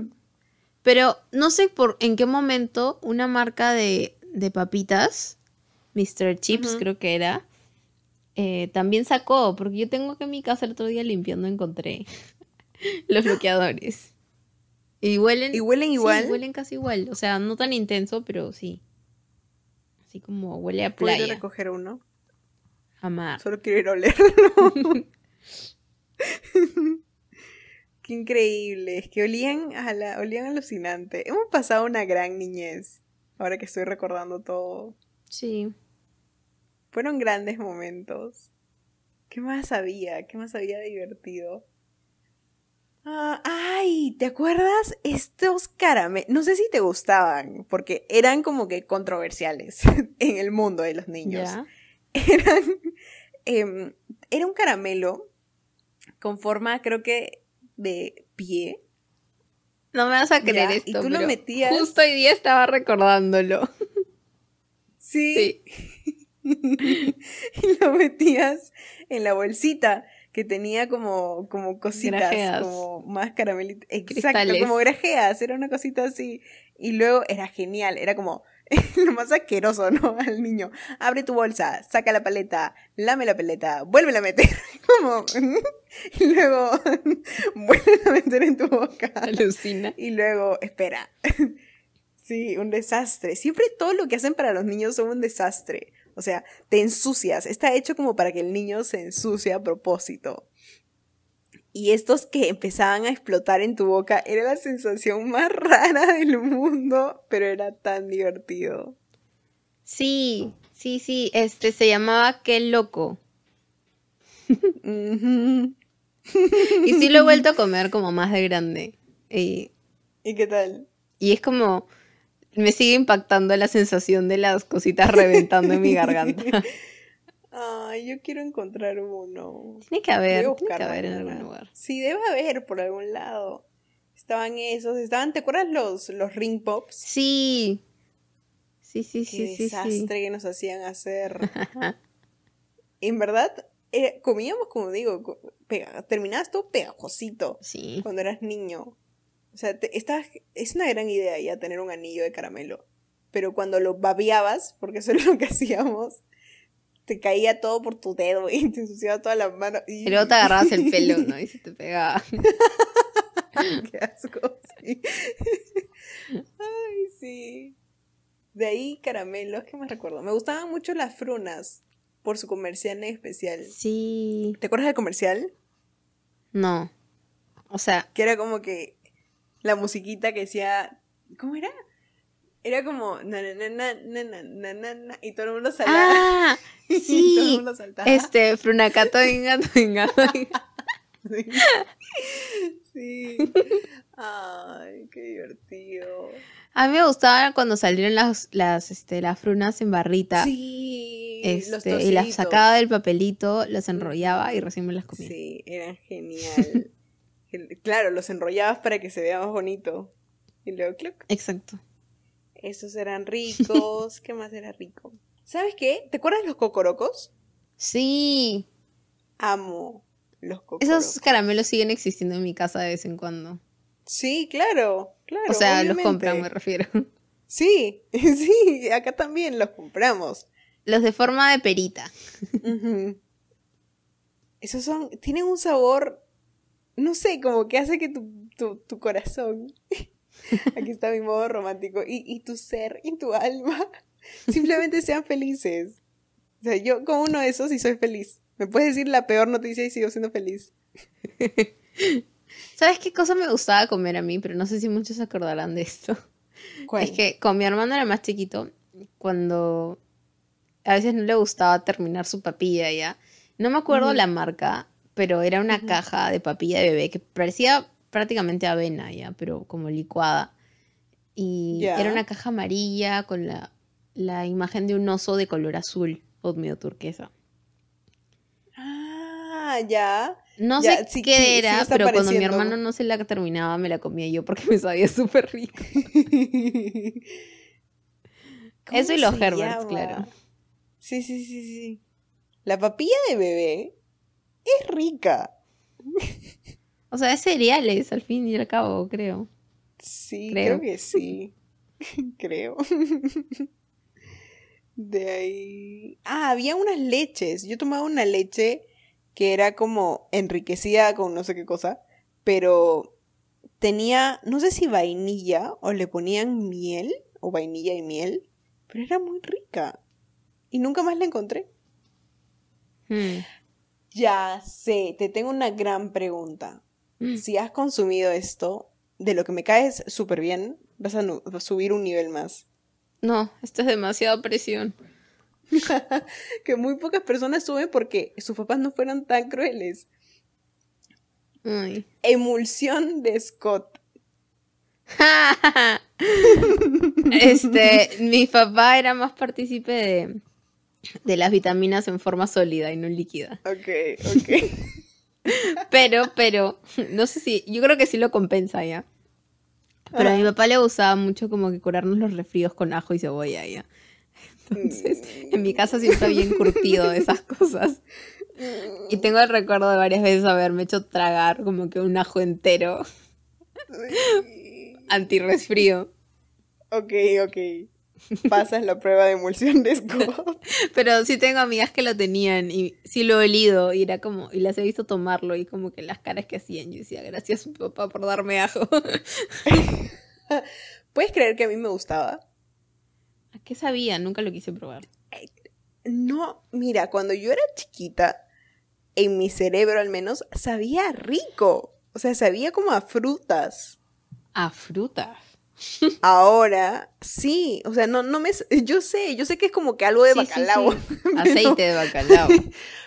Pero no sé en qué momento una marca de papitas, Mr. Chips, creo que era, también sacó. Porque yo tengo que en mi casa el otro día limpiando encontré los bloqueadores. Y huelen... ¿Y huelen igual? Sí, huelen casi igual. O sea, no tan intenso, pero sí. Así como huele a playa. ¿Puedo recoger uno? Amar. Solo quiero ir a olerlo. Qué increíble. Es que olían alucinante. Hemos pasado una gran niñez. Ahora que estoy recordando todo. Sí. Fueron grandes momentos. ¿Qué más había? ¿Qué más había divertido? Ah, ¡ay! ¿Te acuerdas? Estos caramelos. No sé si te gustaban. Porque eran como que controversiales en el mundo de los niños. ¿Ya? Era un caramelo con forma, creo que, de pie. No me vas a creer ya, esto, y tú lo metías... Justo hoy día estaba recordándolo. Sí. Y lo metías en la bolsita que tenía como cositas, grajeas. Como más caramelitos. Exacto, cristales. Como grajeas, era una cosita así. Y luego era genial, era como... Lo más asqueroso, ¿no? Al niño. Abre tu bolsa, saca la paleta, lame la paleta, vuélvela a meter. Como... Y luego... Vuélvela a meter en tu boca. Alucina. Y luego, espera. Sí, un desastre. Siempre todo lo que hacen para los niños son un desastre. O sea, te ensucias. Está hecho como para que el niño se ensucie a propósito. Y estos que empezaban a explotar en tu boca, era la sensación más rara del mundo, pero era tan divertido. Sí, se llamaba Qué Loco. Y sí lo he vuelto a comer como más de grande. ¿Y qué tal? Y es como, me sigue impactando la sensación de las cositas reventando en mi garganta. Ay, yo quiero encontrar uno. Tiene que haber en algún lugar. Sí, debe haber por algún lado. Estaban esos, ¿te acuerdas los ring pops? Sí. Sí. Qué desastre que nos hacían hacer. En verdad, comíamos, como digo, terminabas todo pegajosito. Sí. Cuando eras niño. O sea, es una gran idea ya tener un anillo de caramelo. Pero cuando lo babeabas, porque eso es lo que hacíamos... Te caía todo por tu dedo y te ensuciaba toda la mano. Y luego te agarrabas el pelo, ¿no? Y se te pegaba. Qué asco, sí. Ay, sí. De ahí, caramelos, ¿qué más recuerdo? Me gustaban mucho las Frunas por su comercial en especial. Sí. ¿Te acuerdas del comercial? No. O sea... Que era como que la musiquita que decía... ¿Cómo era? Era como na, y todo el mundo saltaba. Ah, sí. Y todo el mundo saltaba. Frunacato, venga. Sí. Ay, qué divertido. A mí me gustaba cuando salieron las Frunas en barrita. Sí. Y las sacaba del papelito, las enrollaba y recién me las comía. Sí, eran genial. Claro, los enrollabas para que se vea más bonito. Y luego cloc. Exacto. Esos eran ricos. ¿Qué más era rico? ¿Sabes qué? ¿Te acuerdas de los cocorocos? Sí. Amo los cocorocos. Esos caramelos siguen existiendo en mi casa de vez en cuando. Sí, claro. O sea, obviamente. Los compran, me refiero. Sí, acá también los compramos. Los de forma de perita. Uh-huh. Esos tienen un sabor, no sé, como que hace que tu corazón... Aquí está mi modo romántico. Y tu ser y tu alma simplemente sean felices. O sea, yo con uno de esos sí soy feliz. Me puedes decir la peor noticia y sigo siendo feliz. ¿Sabes qué cosa me gustaba comer a mí? Pero no sé si muchos se acordarán de esto. ¿Cuál? Es que con mi hermano era más chiquito. Cuando a veces no le gustaba terminar su papilla ya. No me acuerdo la marca, pero era una caja de papilla de bebé que parecía prácticamente avena ya, pero como licuada. Y era una caja amarilla con la imagen de un oso de color azul o medio turquesa. Ah, ya. No sé qué era, pero cuando mi hermano no se la terminaba, me la comía yo porque me sabía súper rico. Eso y los Herberts, claro. Sí, sí, sí, sí. La papilla de bebé es rica. O sea, es cereales al fin y al cabo, creo. Sí, creo que sí. Creo. De ahí... Ah, había unas leches. Yo tomaba una leche que era como enriquecida con no sé qué cosa, pero tenía, no sé si vainilla o le ponían miel, o vainilla y miel, pero era muy rica. Y nunca más la encontré. Ya sé, te tengo una gran pregunta. Si has consumido esto, de lo que me caes súper bien, vas a, vas a subir un nivel más. No, esto es demasiada presión. Que muy pocas personas suben porque sus papás no fueron tan crueles. Ay. Emulsión de Scott. Mi papá era más partícipe de las vitaminas en forma sólida y no líquida. Ok, ok. Pero, no sé si, yo creo que sí lo compensa ya. Pero a mi papá le gustaba mucho como que curarnos los resfríos con ajo y cebolla ya. Entonces, en mi casa siempre había encurtido de esas cosas. Y tengo el recuerdo de varias veces haberme hecho tragar como que un ajo entero. Antirresfrío. Ok, ok. Pasas la prueba de emulsión de Scott. Pero sí tengo amigas que lo tenían y sí lo he olido y era como, y las he visto tomarlo y como que las caras que hacían. Yo decía, gracias papá por darme ajo. ¿Puedes creer que a mí me gustaba? ¿A qué sabía? Nunca lo quise probar. No, mira, cuando yo era chiquita, en mi cerebro al menos, sabía rico. O sea, sabía como a frutas. ¿A frutas? Ahora, sí. O sea, no me... Yo sé que es como que algo de bacalao. Sí, sí. Aceite de bacalao.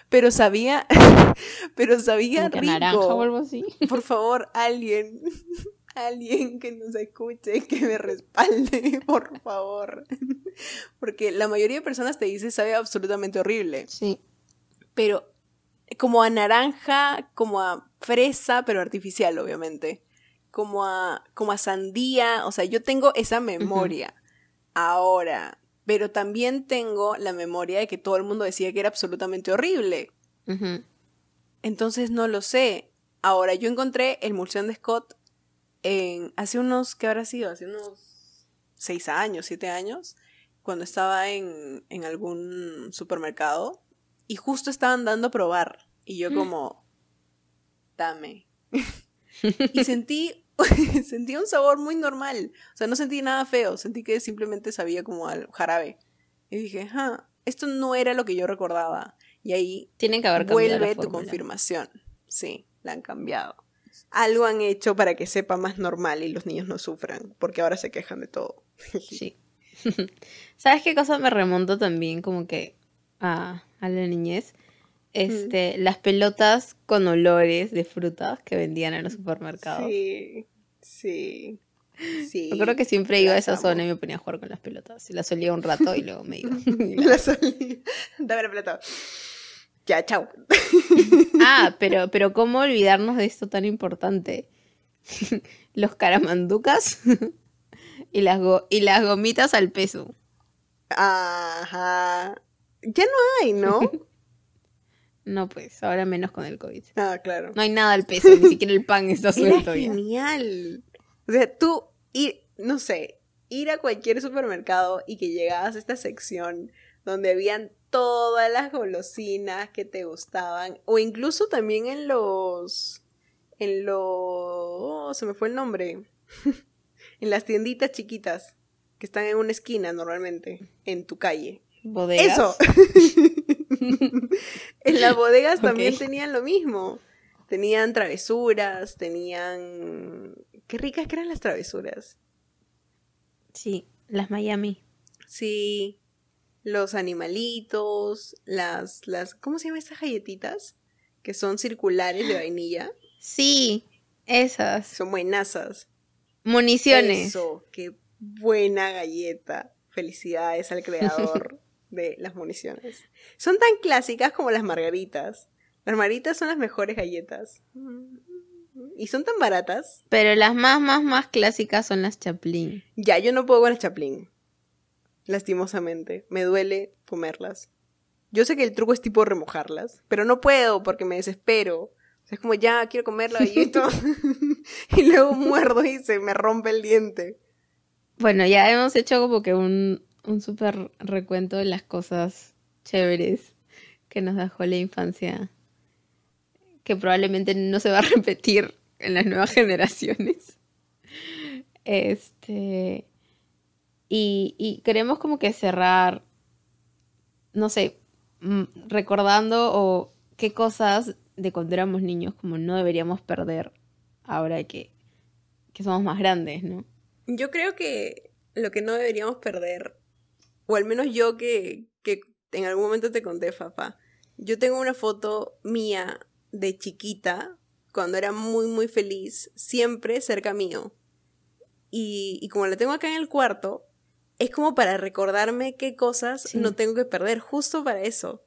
Pero sabía rico. ¿Naranja o algo así? Por favor, alguien que nos escuche, que me respalde, por favor. Porque la mayoría de personas te dice sabe absolutamente horrible. Sí. Pero como a naranja, como a fresa, pero artificial, obviamente. Como a sandía. O sea, yo tengo esa memoria ahora. Pero también tengo la memoria de que todo el mundo decía que era absolutamente horrible. Uh-huh. Entonces no lo sé. Ahora, yo encontré el Emulsión de Scott hace unos 6 años, 7 años, cuando estaba en algún supermercado y justo estaban dando a probar y yo como dame. Y sentí un sabor muy normal, o sea, no sentí nada feo, sentí que simplemente sabía como al jarabe. Y dije, esto no era lo que yo recordaba. Y ahí tienen que haber cambiado vuelve la tu confirmación. Sí, la han cambiado. Algo han hecho para que sepa más normal y los niños no sufran, porque ahora se quejan de todo. Sí. ¿Sabes qué cosa me remonto también como que a la niñez? Las pelotas con olores de frutas que vendían en los supermercados. Sí, sí, sí. Yo creo que siempre iba a esa zona y me ponía a jugar con las pelotas. Las olía un rato y luego me iba. Las olía. Dame la pelota. Ya, chao. Pero ¿cómo olvidarnos de esto tan importante? Los caramanducas y las gomitas al peso. Ajá. Ya no hay, ¿no? No, pues, ahora menos con el COVID. Ah, claro. No hay nada al peso, ni siquiera el pan está suelto. Era genial. Ya. O sea, tú, ir a cualquier supermercado y que llegabas a esta sección donde habían todas las golosinas que te gustaban, o incluso también se me fue el nombre, en las tienditas chiquitas, que están en una esquina normalmente, en tu calle. ¿Bodegas? Eso. En las bodegas también tenían lo mismo, tenían travesuras, qué ricas que eran las travesuras. Sí, las Miami. Sí. Los animalitos, las ¿cómo se llaman estas galletitas? Que son circulares de vainilla. Sí, Esas. Son buenasas. Municiones. Eso, qué buena galleta. Felicidades al creador de las municiones. Son tan clásicas como las margaritas. Las margaritas son las mejores galletas. Y son tan baratas. Pero las más clásicas son las Chaplin. Ya, yo no puedo con las Chaplin. Lastimosamente. Me duele comerlas. Yo sé que el truco es tipo remojarlas, pero no puedo porque me desespero. O sea, es como ya, quiero comer la galleta. Y luego muerdo y se me rompe el diente. Bueno, ya hemos hecho como que un súper recuento de las cosas chéveres que nos dejó la infancia, que probablemente no se va a repetir en las nuevas generaciones. Y queremos como que cerrar, no sé, recordando o qué cosas de cuando éramos niños como no deberíamos perder ahora que somos más grandes, ¿no? Yo creo que lo que no deberíamos perder, o al menos yo que en algún momento te conté, Fafa, yo tengo una foto mía de chiquita, cuando era muy feliz, siempre cerca mío. Y como la tengo acá en el cuarto, es como para recordarme qué cosas sí. No tengo que perder, justo para eso.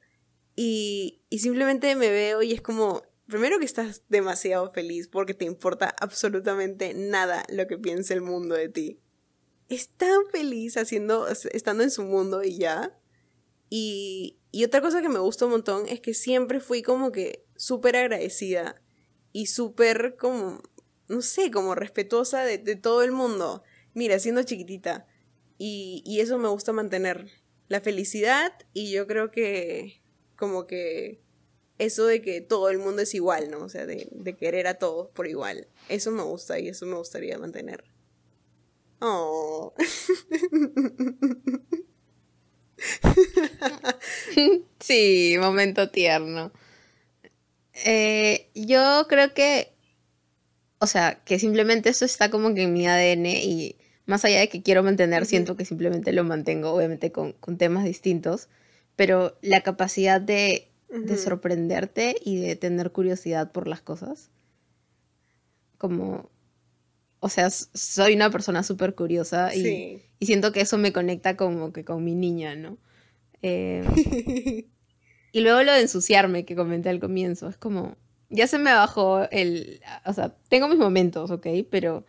Y simplemente me veo y es como... Primero que estás demasiado feliz porque te importa absolutamente nada lo que piense el mundo de ti. Es tan feliz estando en su mundo y ya. Y otra cosa que me gustó un montón es que siempre fui como que súper agradecida y súper como, no sé, como respetuosa de todo el mundo. Mira, siendo chiquitita. Y eso me gusta mantener. La felicidad y yo creo que como que... Eso de que todo el mundo es igual, ¿no? O sea, de querer a todos por igual. Eso me gusta y eso me gustaría mantener. ¡Oh! Sí, momento tierno. Yo creo que... O sea, que simplemente eso está como que en mi ADN y más allá de que quiero mantener, siento que simplemente lo mantengo, obviamente con temas distintos, pero la capacidad de sorprenderte y de tener curiosidad por las cosas. Como... O sea, soy una persona súper curiosa y, sí. Y siento que eso me conecta como que con mi niña, ¿no? Y luego lo de ensuciarme que comenté al comienzo. Es como... Ya se me bajó el... O sea, tengo mis momentos, ¿ok? Pero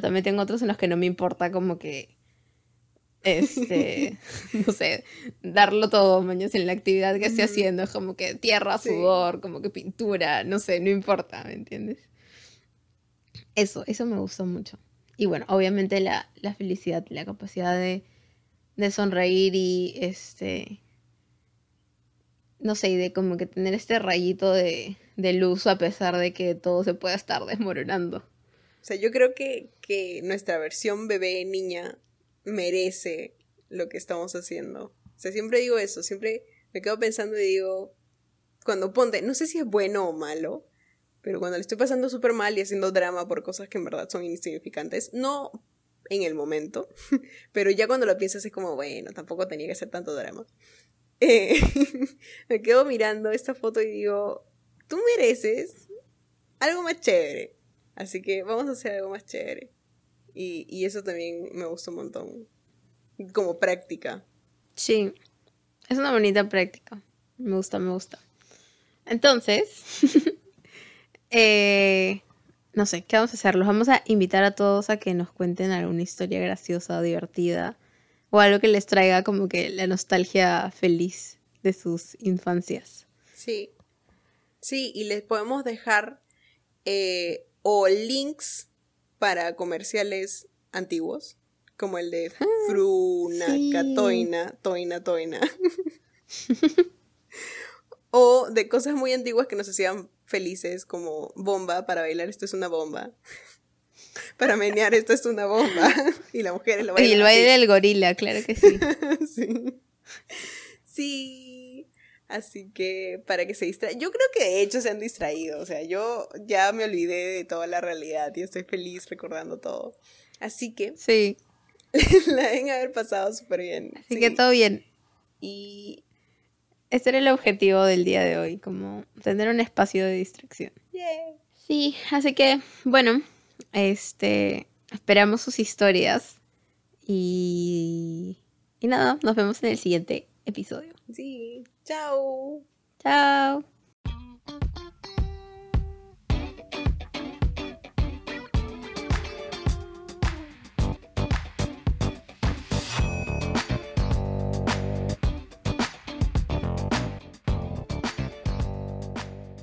también tengo otros en los que no me importa como que... no sé, darlo todo, mañas, en la actividad que esté haciendo, es como que tierra, sudor, sí. Como que pintura, no sé, no importa, ¿me entiendes? Eso me gustó mucho. Y bueno, obviamente la felicidad, la capacidad de sonreír y no sé, y de como que tener este rayito de luz a pesar de que todo se pueda estar desmoronando. O sea, yo creo que nuestra versión bebé niña merece lo que estamos haciendo. O sea, siempre digo eso, siempre me quedo pensando y digo, cuando ponte, no sé si es bueno o malo, pero cuando le estoy pasando súper mal y haciendo drama por cosas que en verdad son insignificantes, no en el momento, pero ya cuando lo piensas es como, bueno, tampoco tenía que hacer tanto drama. Me quedo mirando esta foto y digo, tú mereces algo más chévere, así que vamos a hacer algo más chévere. Y eso también me gusta un montón. Como práctica. Sí. Es una bonita práctica. Me gusta. Entonces, no sé, ¿qué vamos a hacer? Los vamos a invitar a todos a que nos cuenten alguna historia graciosa, divertida. O algo que les traiga como que la nostalgia feliz de sus infancias. Sí. Sí, y les podemos dejar o links... para comerciales antiguos, como el de Fruna, sí. Catoina, Toina, o de cosas muy antiguas que nos hacían felices, como bomba, para bailar esto es una bomba, para menear esto es una bomba, y las mujeres lo bailan. Y el baile del gorila, claro que sí. Sí, así que para que se distraigan. Yo creo que de hecho se han distraído. O sea, yo ya me olvidé de toda la realidad y estoy feliz recordando todo. Así que sí, la deben haber pasado súper bien. Así sí. Que todo bien. Y este era el objetivo del día de hoy, como tener un espacio de distracción. Yeah. Sí, así que, bueno, esperamos sus historias y nada, nos vemos en el siguiente episodio. Sí, chao. Chao.